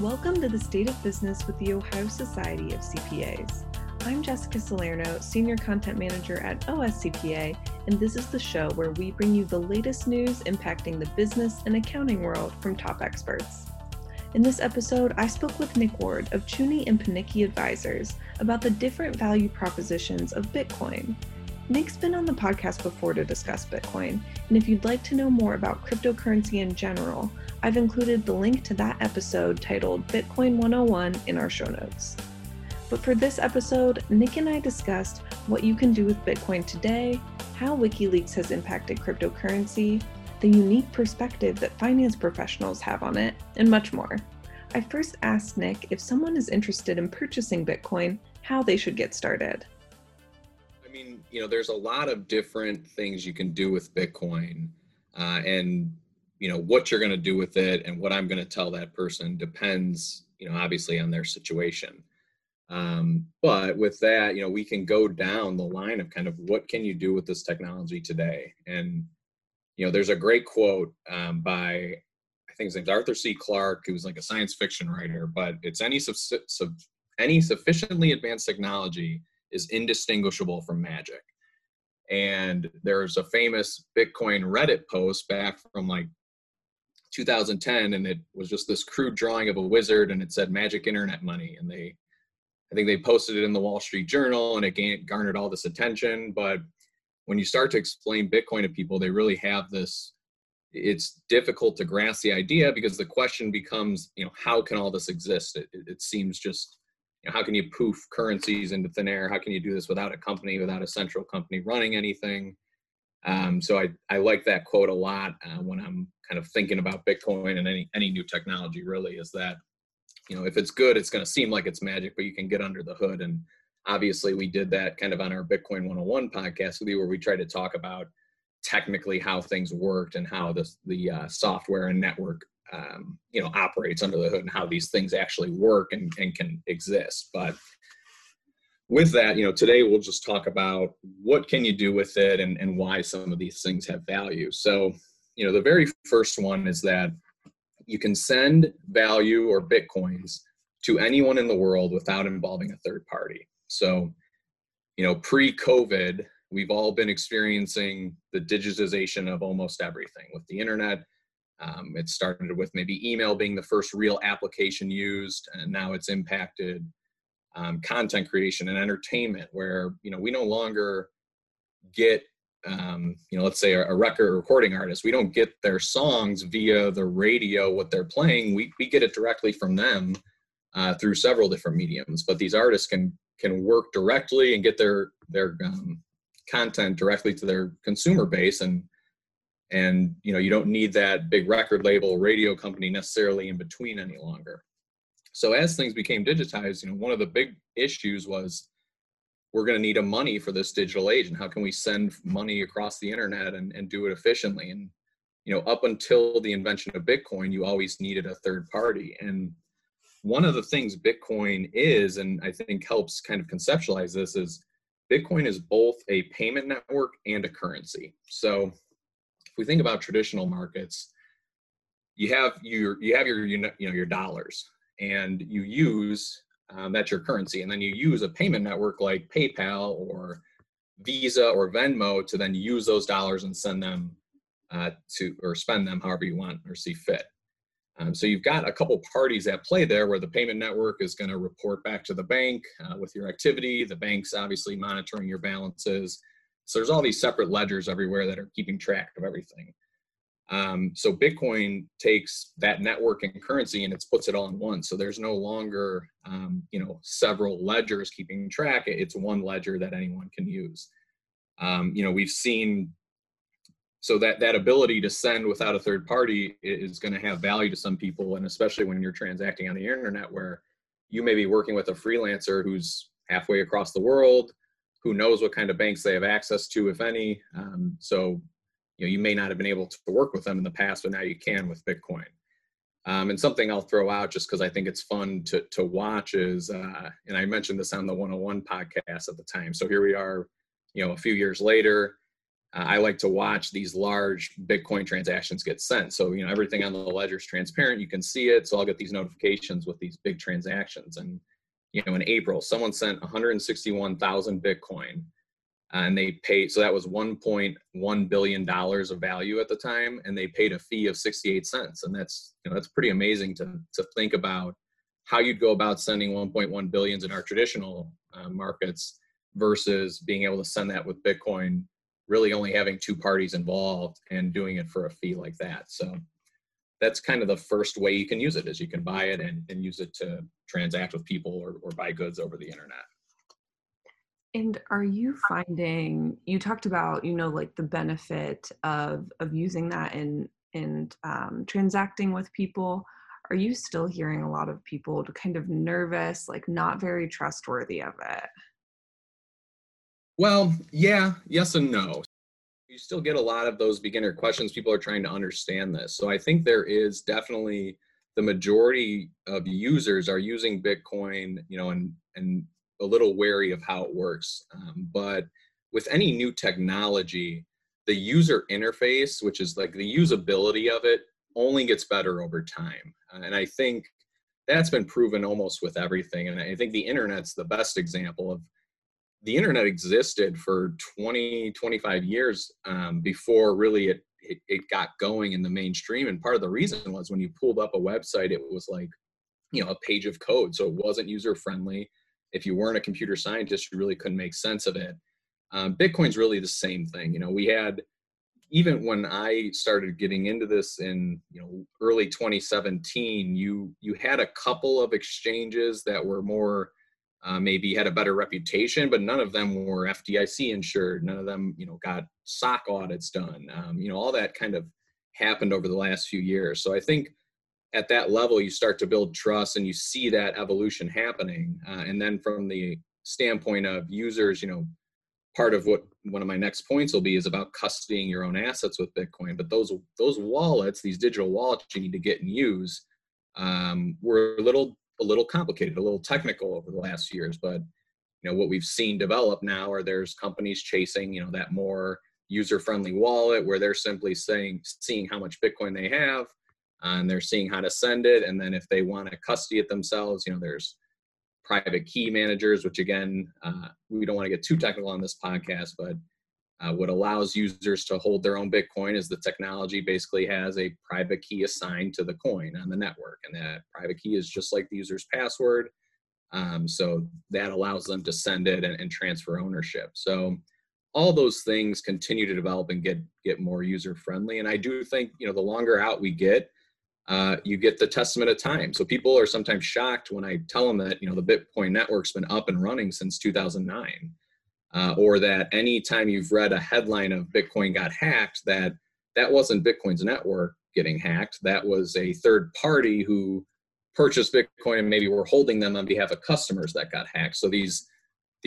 Welcome to the State of Business with the Ohio Society of CPAs. I'm Jessica Salerno, Senior Content Manager at OSCPA, and this is the show where we bring you the latest news impacting the business and accounting world from top experts. In this episode, I spoke with Nick Ward of Chooney & Panicky Advisors about the different value propositions of Bitcoin. Nick's been on the podcast before to discuss Bitcoin, and if you'd like to know more about cryptocurrency in general, I've included the link to that episode titled Bitcoin 101 in our show notes. But for this episode, Nick and I discussed what you can do with Bitcoin today, how WikiLeaks has impacted cryptocurrency, the unique perspective that finance professionals have on it, and much more. I first asked Nick if someone is interested in purchasing Bitcoin, how they should get started. I mean, there's a lot of different things you can do with Bitcoin, and what you're going to do with it and what I'm going to tell that person depends, obviously on their situation. But with that, we can go down the line of kind of what can you do with this technology today? And, there's a great quote by, I think his name's Arthur C. Clarke, who's like a science fiction writer, but it's any sufficiently advanced technology is indistinguishable from magic. And there's a famous Bitcoin Reddit post back from like 2010, and it was just this crude drawing of a wizard, and it said magic internet money, and I think they posted it in the Wall Street Journal, and it garnered all this attention. But when you start to explain Bitcoin to people, they really have this, it's difficult to grasp the idea, because the question becomes, how can all this exist? It seems just, how can you poof currencies into thin air? How can you do this without a company, without a central company running anything? So I like that quote a lot when I'm kind of thinking about Bitcoin and any new technology, really, is that, if it's good, it's going to seem like it's magic, but you can get under the hood. And obviously we did that kind of on our Bitcoin 101 podcast with you, where we tried to talk about technically how things worked and how the software and network, operates under the hood, and how these things actually work and can exist. But with that, today we'll just talk about what can you do with it and why some of these things have value. So, the very first one is that you can send value or Bitcoins to anyone in the world without involving a third party. So, pre-COVID, we've all been experiencing the digitization of almost everything with the internet. It started with maybe email being the first real application used, and now it's impacted content creation and entertainment, where, we no longer get let's say a recording artist, we don't get their songs via the radio, what they're playing. We get it directly from them through several different mediums. But these artists can work directly and get their content directly to their consumer base, and you don't need that big record label, radio company necessarily in between any longer. So as things became digitized, one of the big issues was, we're going to need a money for this digital age, and how can we send money across the internet and do it efficiently? And, up until the invention of Bitcoin, you always needed a third party. And one of the things Bitcoin is, and I think helps kind of conceptualize this, is Bitcoin is both a payment network and a currency. So if we think about traditional markets, you have your your dollars, and you use that's your currency. And then you use a payment network like PayPal or Visa or Venmo to then use those dollars and send them or spend them however you want or see fit. So you've got a couple parties at play there, where the payment network is going to report back to the bank with your activity. The bank's obviously monitoring your balances. So there's all these separate ledgers everywhere that are keeping track of everything. So Bitcoin takes that network and currency and it puts it all in one. So there's no longer, several ledgers keeping track. It's one ledger that anyone can use. We've seen, so that ability to send without a third party is going to have value to some people. And especially when you're transacting on the internet, where you may be working with a freelancer who's halfway across the world, who knows what kind of banks they have access to, if any. You may not have been able to work with them in the past, but now you can with Bitcoin. And something I'll throw out just because I think it's fun to watch is, and I mentioned this on the 101 podcast at the time. So here we are, a few years later, I like to watch these large Bitcoin transactions get sent. So, you know, everything on the ledger is transparent. You can see it. So I'll get these notifications with these big transactions. And, you know, in April, someone sent 161,000 Bitcoin and they paid. So that was $1.1 billion of value at the time. And they paid a fee of 68 cents. And that's, you know, that's pretty amazing to think about how you'd go about sending 1.1 billions in our traditional markets versus being able to send that with Bitcoin, really only having two parties involved and doing it for a fee like that. So that's kind of the first way you can use it, is you can buy it and use it to transact with people or buy goods over the internet. And are you finding, you talked about, you know, like the benefit of using that and transacting with people. Are you still hearing a lot of people kind of nervous, like not very trustworthy of it? Well, yeah, yes and no. You still get a lot of those beginner questions. People are trying to understand this. So I think there is definitely, the majority of users are using Bitcoin, you know, and a little wary of how it works. But with any new technology, the user interface, which is like the usability of it, only gets better over time. And I think that's been proven almost with everything. And I think the internet's the best example of, the internet existed for 20, 25 years before really it got going in the mainstream. And part of the reason was when you pulled up a website, it was like, you know, a page of code. So it wasn't user friendly. If you weren't a computer scientist, you really couldn't make sense of it. Bitcoin's really the same thing. You know, we had, even when I started getting into this in, you know, early 2017, you had a couple of exchanges that were more, maybe had a better reputation, but none of them were FDIC insured. None of them, you know, got SOC audits done. You know, all that kind of happened over the last few years. So I think at that level, you start to build trust and you see that evolution happening. And then from the standpoint of users, you know, part of what one of my next points will be is about custodying your own assets with Bitcoin. But those wallets, these digital wallets you need to get and use, were a little complicated, a little technical over the last years. But, you know, what we've seen develop now are there's companies chasing, you know, that more user-friendly wallet where they're simply seeing how much Bitcoin they have, and they're seeing how to send it. And then if they want to custody it themselves, you know, there's private key managers, which again, we don't want to get too technical on this podcast, but what allows users to hold their own Bitcoin is the technology basically has a private key assigned to the coin on the network. And that private key is just like the user's password. So that allows them to send it and transfer ownership. So all those things continue to develop and get more user friendly. And I do think, you know, the longer out we get, you get the testament of time. So people are sometimes shocked when I tell them that, you know, the Bitcoin network's been up and running since 2009. Or that any time you've read a headline of Bitcoin got hacked, that wasn't Bitcoin's network getting hacked. That was a third party who purchased Bitcoin and maybe were holding them on behalf of customers that got hacked. So these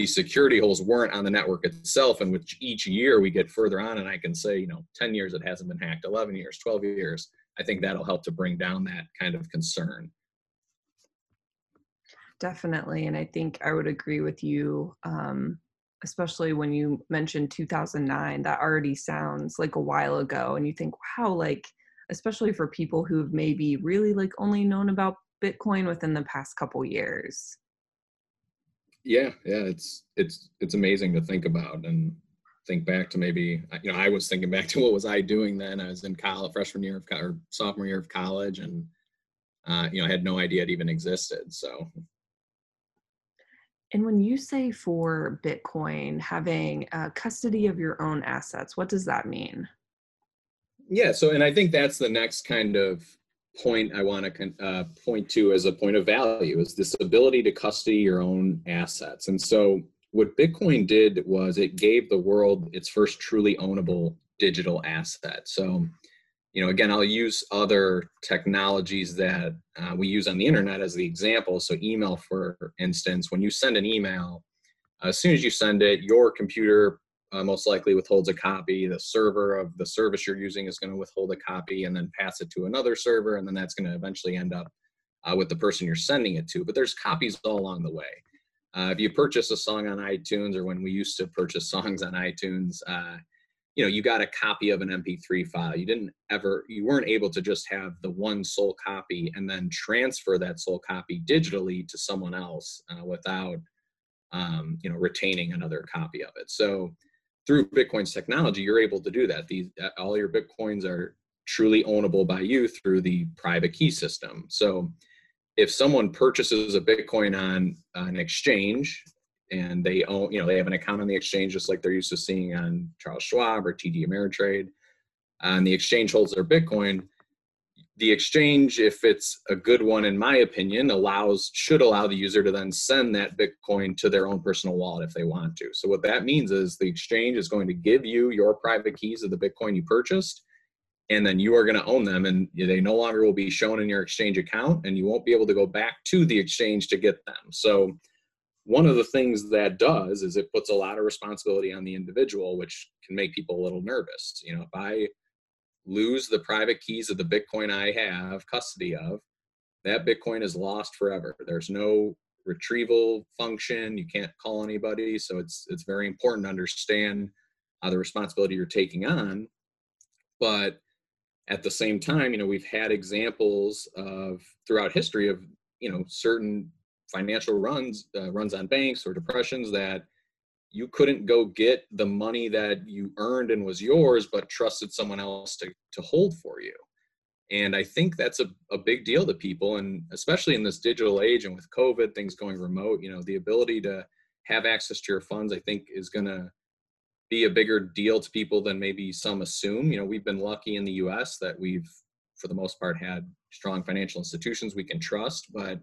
security holes weren't on the network itself, in which each year we get further on, and I can say, you know, 10 years it hasn't been hacked, 11 years, 12 years. I think that'll help to bring down that kind of concern. Definitely, and I think I would agree with you. Especially when you mentioned 2009, that already sounds like a while ago. And you think, wow, like, especially for people who've maybe really like only known about Bitcoin within the past couple years. Yeah, it's amazing to think about and think back to maybe, you know, I was thinking back to what was I doing then? I was in college, sophomore year of college, and, you know, I had no idea it even existed, so. And when you say for Bitcoin, having custody of your own assets, what does that mean? Yeah, so, and I think that's the next kind of point I want to point to as a point of value, is this ability to custody your own assets. And so what Bitcoin did was it gave the world its first truly ownable digital asset. So, you know, again, I'll use other technologies that we use on the internet as the example. So email, for instance, when you send an email, as soon as you send it, your computer most likely withholds a copy. The server of the service you're using is going to withhold a copy and then pass it to another server. And then that's going to eventually end up with the person you're sending it to. But there's copies all along the way. If you purchase a song on iTunes, or when we used to purchase songs on iTunes, you know, you got a copy of an MP3 file. You didn't ever, you weren't able to just have the one sole copy and then transfer that sole copy digitally to someone else without, you know, retaining another copy of it. So through Bitcoin's technology, you're able to do that. These, all your Bitcoins are truly ownable by you through the private key system. So if someone purchases a Bitcoin on an exchange and they own, you know, they have an account on the exchange, just like they're used to seeing on Charles Schwab or TD Ameritrade, and the exchange holds their Bitcoin, the exchange, if it's a good one, in my opinion, should allow the user to then send that Bitcoin to their own personal wallet if they want to. So what that means is the exchange is going to give you your private keys of the Bitcoin you purchased, and then you are going to own them, and they no longer will be shown in your exchange account, and you won't be able to go back to the exchange to get them. So one of the things that does is it puts a lot of responsibility on the individual, which can make people a little nervous. You know, if I lose the private keys of the Bitcoin I have custody of, that Bitcoin is lost forever. There's no retrieval function. You can't call anybody. So it's very important to understand the responsibility you're taking on. But at the same time, you know, we've had examples of throughout history of, you know, certain financial runs on banks or depressions that you couldn't go get the money that you earned and was yours, but trusted someone else to hold for you. And I think that's a big deal to people. And especially in this digital age and with COVID, things going remote, you know, the ability to have access to your funds, I think, is going to be a bigger deal to people than maybe some assume. You know, we've been lucky in the US that we've, for the most part, had strong financial institutions we can trust, but,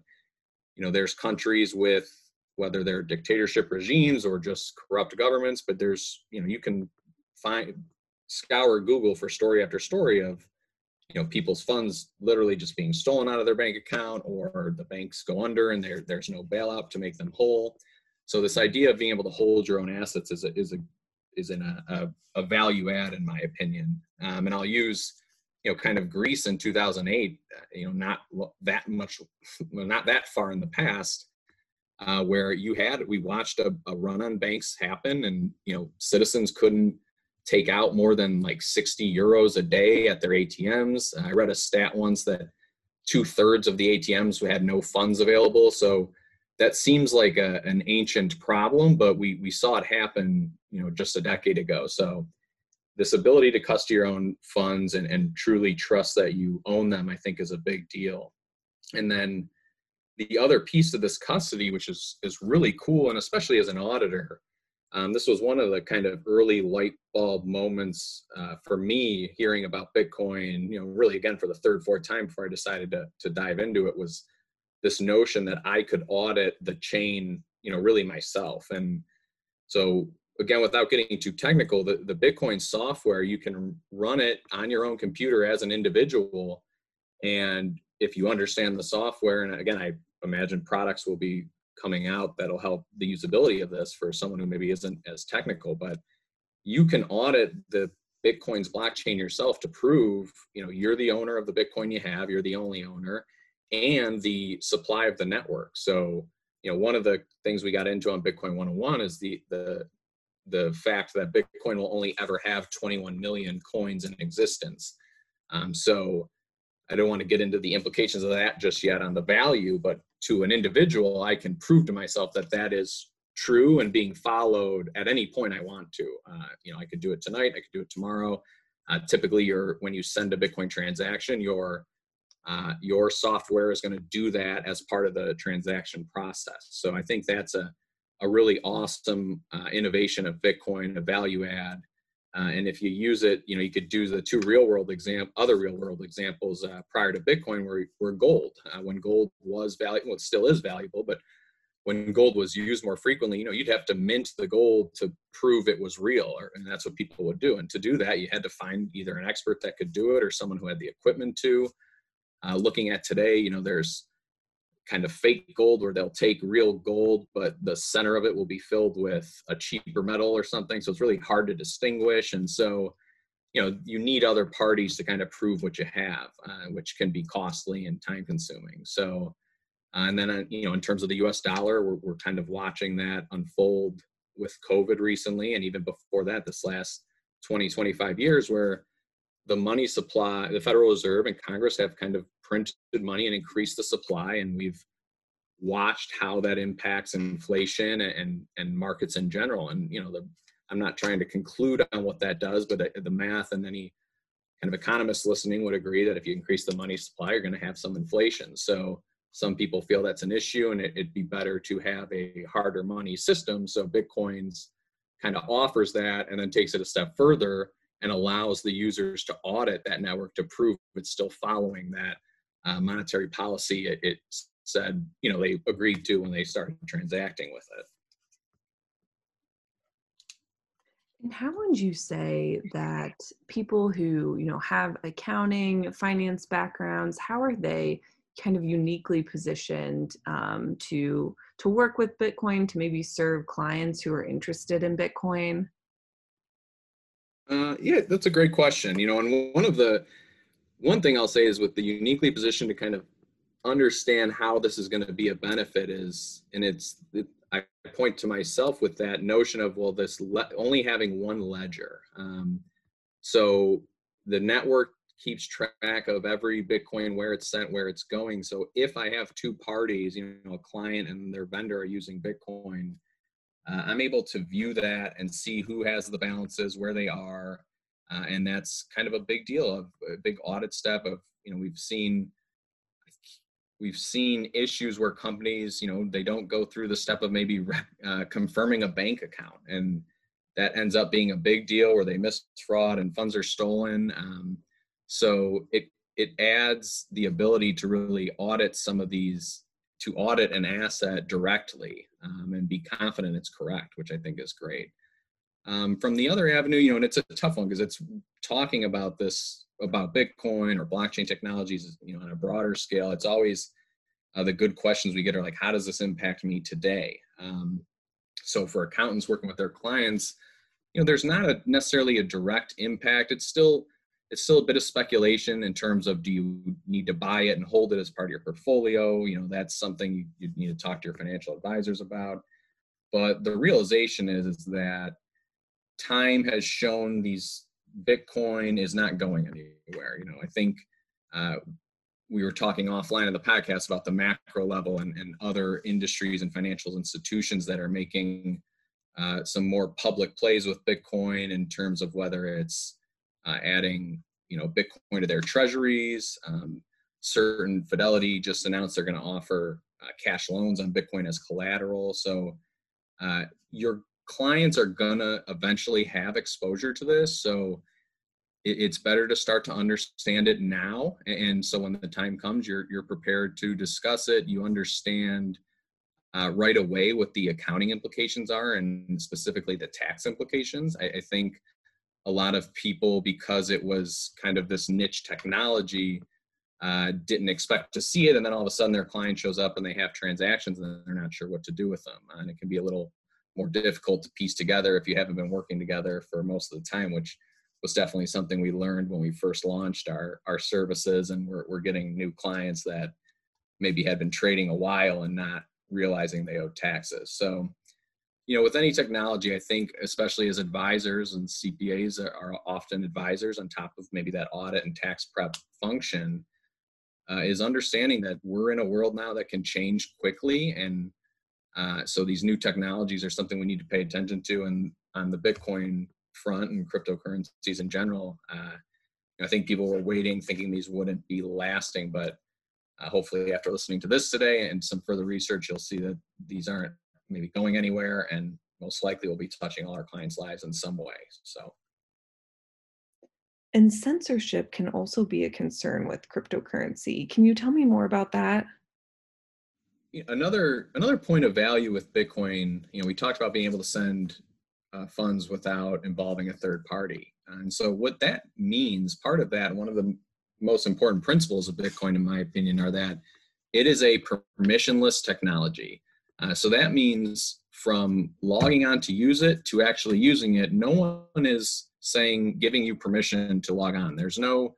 you know, there's countries with, whether they're dictatorship regimes or just corrupt governments, but there's, you know, you can scour Google for story after story of, you know, people's funds literally just being stolen out of their bank account, or the banks go under and there's no bailout to make them whole. So this idea of being able to hold your own assets is a value add, in my opinion. And I'll use, you know, kind of Greece in 2008, you know, not that far in the past, where we watched a run on banks happen, and, you know, citizens couldn't take out more than like 60 euros a day at their ATMs. I read a stat once that 2/3 of the ATMs had no funds available. So that seems like an ancient problem, but we saw it happen, you know, just a decade ago. So this ability to custody your own funds and truly trust that you own them, I think, is a big deal. And then the other piece of this custody, which is really cool, and especially as an auditor, this was one of the kind of early light bulb moments for me hearing about Bitcoin, you know, really again for the third, fourth time before I decided to dive into it, was this notion that I could audit the chain, you know, really myself. And so again, without getting too technical, the Bitcoin software, you can run it on your own computer as an individual. And if you understand the software, and again, I imagine products will be coming out that'll help the usability of this for someone who maybe isn't as technical, but you can audit the Bitcoin's blockchain yourself to prove, you know, you're the owner of the Bitcoin you have, you're the only owner, and the supply of the network. So, you know, one of the things we got into on Bitcoin 101 is the fact that Bitcoin will only ever have 21 million coins in existence. So I don't want to get into the implications of that just yet on the value, but to an individual, I can prove to myself that that is true and being followed at any point I want to. You know, I could do it tonight, I could do it tomorrow. Typically, when you send a Bitcoin transaction, your software is going to do that as part of the transaction process. So I think that's a really awesome innovation of Bitcoin, a value add. And if you use it, you know, you could do the other real world examples prior to Bitcoin were gold. When gold was valuable, well, it still is valuable, but when gold was used more frequently, you know, you'd have to mint the gold to prove it was real, and that's what people would do. And to do that, you had to find either an expert that could do it or someone who had the equipment to. Looking at today, you know, there's kind of fake gold where they'll take real gold, but the center of it will be filled with a cheaper metal or something. So it's really hard to distinguish. And so, you know, you need other parties to kind of prove what you have, which can be costly and time consuming. So, and then, you know, in terms of the US dollar, we're kind of watching that unfold with COVID recently. And even before that, this last 20, 25 years where the money supply, the Federal Reserve and Congress have kind of printed money and increased the supply, and we've watched how that impacts inflation and markets in general. And, you know, I'm not trying to conclude on what that does, but the math and any kind of economists listening would agree that if you increase the money supply, you're going to have some inflation. So some people feel that's an issue, and it'd be better to have a harder money system. So Bitcoin's kind of offers that and then takes it a step further and allows the users to audit that network to prove it's still following that monetary policy it said, you know, they agreed to when they started transacting with it. And how would you say that people who, you know, have accounting, finance backgrounds, how are they kind of uniquely positioned to work with Bitcoin, to maybe serve clients who are interested in Bitcoin? Yeah, that's a great question. You know, and one thing I'll say is with the uniquely positioned to kind of understand how this is going to be a benefit is, and I point to myself with that notion of, well, this only having one ledger. So the network keeps track of every Bitcoin, where it's sent, where it's going. So if I have two parties, you know, a client and their vendor are using Bitcoin, I'm able to view that and see who has the balances, where they are. And that's kind of a big deal, of a big audit step of, you know, we've seen issues where companies, you know, they don't go through the step of maybe confirming a bank account. And that ends up being a big deal where they miss fraud and funds are stolen. So it adds the ability to really audit some of these, to audit an asset directly and be confident it's correct, which I think is great. From the other avenue, you know, and it's a tough one because it's talking about this, about Bitcoin or blockchain technologies, you know, on a broader scale, it's always the good questions we get are like, how does this impact me today? So for accountants working with their clients, you know, there's not necessarily a direct impact. It's still a bit of speculation in terms of, do you need to buy it and hold it as part of your portfolio? You know, that's something you need to talk to your financial advisors about. But the realization is that time has shown Bitcoin is not going anywhere. You know, I think we were talking offline in the podcast about the macro level and other industries and financial institutions that are making some more public plays with Bitcoin in terms of whether it's adding, you know, Bitcoin to their treasuries. Certain Fidelity just announced they're going to offer cash loans on Bitcoin as collateral. So your clients are going to eventually have exposure to this. So it's better to start to understand it now. And so when the time comes, you're prepared to discuss it. You understand right away what the accounting implications are and specifically the tax implications. I think a lot of people, because it was kind of this niche technology, didn't expect to see it. And then all of a sudden their client shows up and they have transactions and they're not sure what to do with them. And it can be a little more difficult to piece together if you haven't been working together for most of the time, which was definitely something we learned when we first launched our services. And we're getting new clients that maybe had been trading a while and not realizing they owe taxes. So, you know, with any technology, I think, especially as advisors, and CPAs are often advisors on top of maybe that audit and tax prep function, is understanding that we're in a world now that can change quickly. And so these new technologies are something we need to pay attention to. And on the Bitcoin front and cryptocurrencies in general, I think people were waiting, thinking these wouldn't be lasting. But hopefully after listening to this today and some further research, you'll see that these aren't maybe going anywhere, and most likely will be touching all our clients' lives in some way. So. And censorship can also be a concern with cryptocurrency. Can you tell me more about that? Another point of value with Bitcoin, you know, we talked about being able to send funds without involving a third party. And so what that means, part of that, one of the most important principles of Bitcoin, in my opinion, are that it is a permissionless technology. So that means from logging on to use it to actually using it, no one is saying, giving you permission to log on. There's no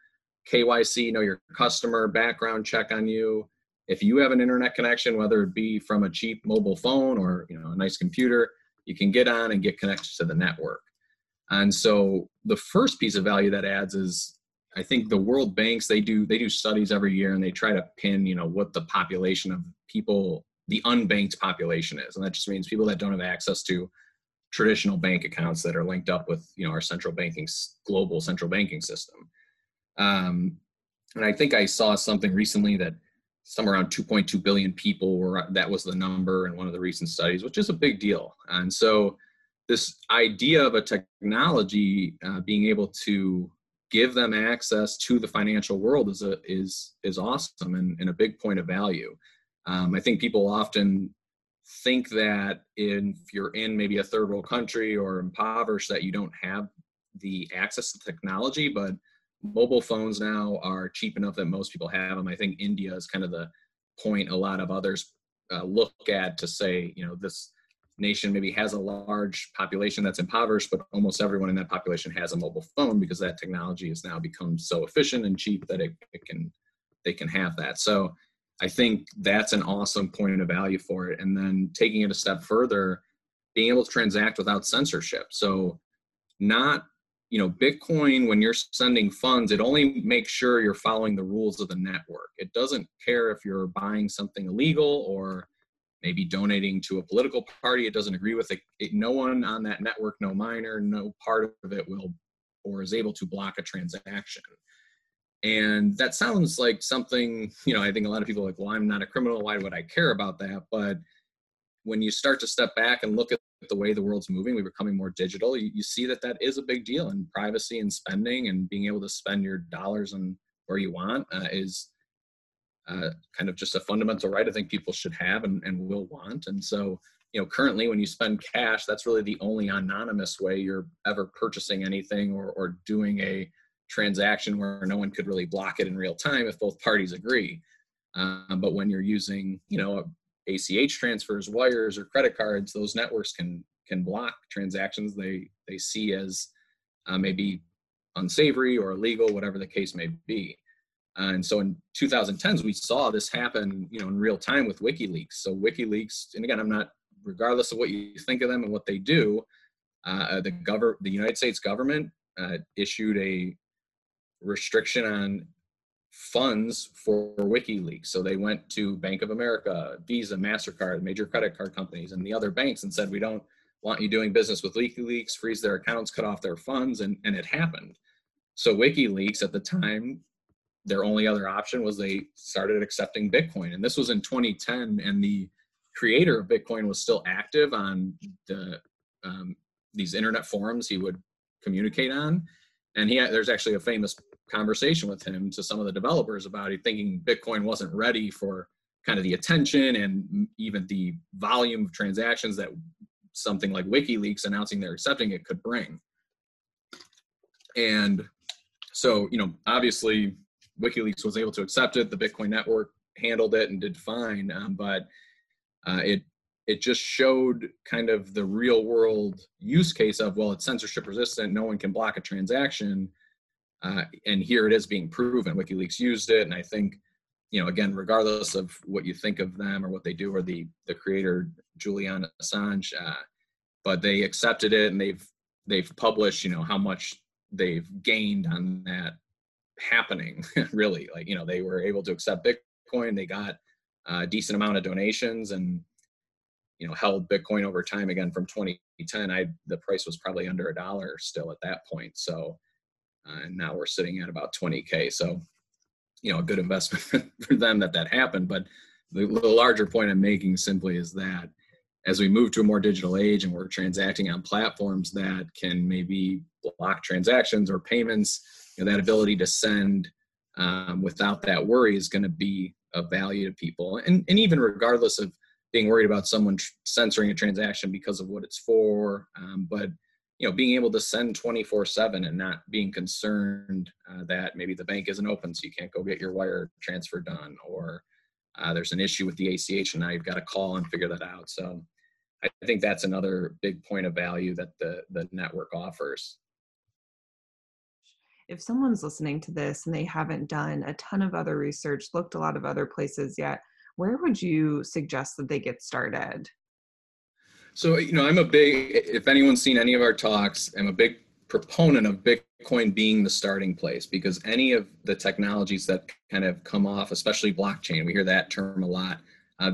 KYC, know your customer, background check on you. If you have an internet connection, whether it be from a cheap mobile phone or, you know, a nice computer, you can get on and get connected to the network. And so the first piece of value that adds is, I think the World Banks, they do studies every year, and they try to pin, you know, what the population of people, the unbanked population is. And that just means people that don't have access to traditional bank accounts that are linked up with, you know, our global central banking system. And I think I saw something recently that somewhere around 2.2 billion people were, that was the number in one of the recent studies, which is a big deal. And so this idea of a technology being able to give them access to the financial world is awesome and a big point of value. I think people often think that if you're in maybe a third world country or impoverished, that you don't have the access to technology, but mobile phones now are cheap enough that most people have them. I think India is kind of the point a lot of others look at to say, you know, this nation maybe has a large population that's impoverished, but almost everyone in that population has a mobile phone because that technology has now become so efficient and cheap that they can have that. So I think that's an awesome point of value for it. And then taking it a step further, being able to transact without censorship. So not, you know, Bitcoin, when you're sending funds, it only makes sure you're following the rules of the network. It doesn't care if you're buying something illegal or maybe donating to a political party it doesn't agree with. It, no one on that network, no miner, no part of it will or is able to block a transaction. And that sounds like something, you know, I think a lot of people are like, well, I'm not a criminal, why would I care about that? But when you start to step back and look at the way the world's moving, we're becoming more digital, you see that is a big deal. And privacy and spending and being able to spend your dollars on where you want is kind of just a fundamental right I think people should have and will want. And so, you know, currently when you spend cash, that's really the only anonymous way you're ever purchasing anything or doing a transaction where no one could really block it in real time if both parties agree. But when you're using, you know, ACH transfers, wires, or credit cards, those networks can block transactions they see as maybe unsavory or illegal, whatever the case may be. And so in 2010s, we saw this happen, you know, in real time with WikiLeaks. So WikiLeaks, and again, I'm not, regardless of what you think of them and what they do, the United States government issued a restriction on funds for WikiLeaks. So they went to Bank of America, Visa, MasterCard, major credit card companies, and the other banks and said, we don't want you doing business with WikiLeaks, freeze their accounts, cut off their funds, and it happened. So WikiLeaks at the time, their only other option was they started accepting Bitcoin. And this was in 2010, and the creator of Bitcoin was still active on these internet forums he would communicate on. And there's actually a famous conversation with him to some of the developers about it, thinking Bitcoin wasn't ready for kind of the attention and even the volume of transactions that something like WikiLeaks announcing they're accepting it could bring. And so, you know, obviously WikiLeaks was able to accept it. The Bitcoin network handled it and did fine, but it just showed kind of the real world use case of, well, it's censorship resistant, no one can block a transaction. And here it is being proven. WikiLeaks used it. And I think, you know, again, regardless of what you think of them or what they do or the creator, Julian Assange, but they accepted it and they've published, you know, how much they've gained on that happening really. Like, you know, they were able to accept Bitcoin. They got a decent amount of donations and, you know, held Bitcoin over time. Again, from 2010, the price was probably under $1 still at that point. So, and now we're sitting at about 20K. So, you know, a good investment for them that happened. But the larger point I'm making simply is that as we move to a more digital age and we're transacting on platforms that can maybe block transactions or payments, you know, that ability to send without that worry is going to be of value to people. And even regardless of being worried about someone censoring a transaction because of what it's for, but you know, being able to send 24/7 and not being concerned that maybe the bank isn't open, so you can't go get your wire transfer done, or there's an issue with the ACH and now you've got to call and figure that out. So I think that's another big point of value that the network offers. If someone's listening to this and they haven't done a ton of other research, looked a lot of other places yet, where would you suggest that they get started? So, you know, I'm a big, if anyone's seen any of our talks, I'm a big proponent of Bitcoin being the starting place, because any of the technologies that kind of come off, especially blockchain, we hear that term a lot,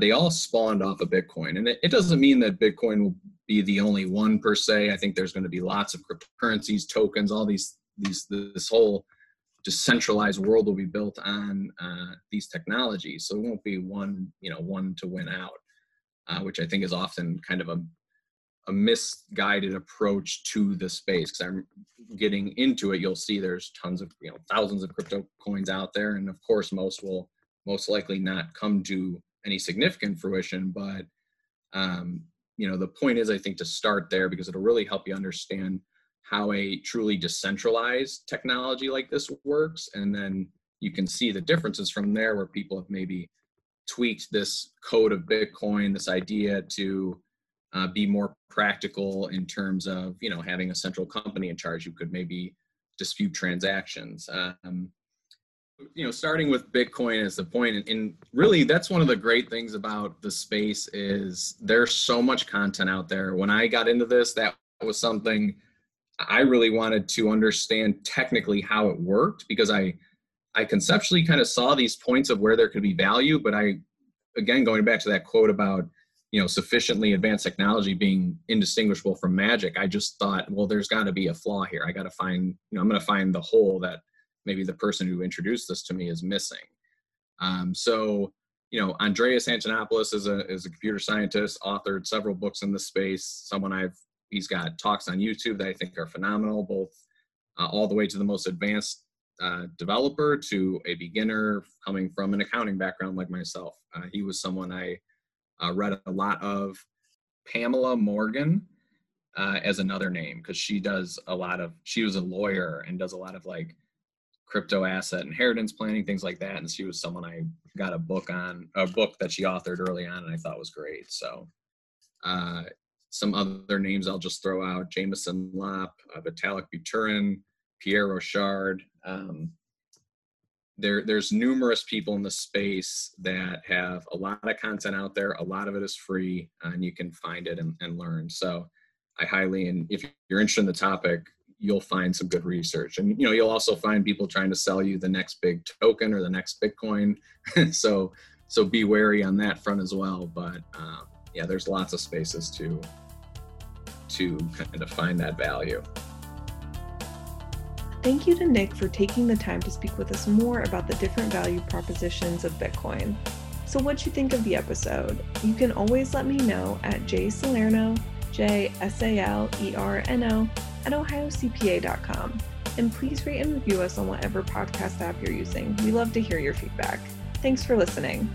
they all spawned off of Bitcoin. And it doesn't mean that Bitcoin will be the only one per se. I think there's going to be lots of cryptocurrencies, tokens, all this whole decentralized world will be built on these technologies. So it won't be one, one to win out, which I think is often kind of a misguided approach to the space. Because I'm getting into it, you'll see there's tons of, thousands of crypto coins out there. And of course, most will most likely not come to any significant fruition. But, the point is, I think, to start there, because it'll really help you understand how a truly decentralized technology like this works. And then you can see the differences from there, where people have maybe tweaked this code of Bitcoin, this idea to be more practical in terms of, having a central company in charge who could maybe dispute transactions. Starting with Bitcoin is the point. And really, that's one of the great things about the space is there's so much content out there. When I got into this, that was something I really wanted to understand technically how it worked, because I conceptually kind of saw these points of where there could be value. But I, again, going back to that quote about, sufficiently advanced technology being indistinguishable from magic, I just thought, well, there's got to be a flaw here. I got to find, I'm going to find the hole that maybe the person who introduced this to me is missing. Andreas Antonopoulos is a computer scientist, authored several books in this space. He's got talks on YouTube that I think are phenomenal, both all the way to the most advanced developer to a beginner coming from an accounting background like myself. He was someone I read a lot of. Pamela Morgan as another name, because she was a lawyer and does a lot of like crypto asset inheritance planning, things like that. And she was someone I got a book that she authored early on and I thought was great. So some other names I'll just throw out: Jameson Lopp, Vitalik Buterin, Pierre Rochard. There's numerous people in the space that have a lot of content out there. A lot of it is free, and you can find it and learn. So and if you're interested in the topic, you'll find some good research. And you'll also find people trying to sell you the next big token or the next Bitcoin. So be wary on that front as well. But yeah, there's lots of spaces to kind of find that value. Thank you to Nick for taking the time to speak with us more about the different value propositions of Bitcoin. So what'd you think of the episode? You can always let me know at jsalerno, JSALERNO, at ohiocpa.com. And please rate and review us on whatever podcast app you're using. We love to hear your feedback. Thanks for listening.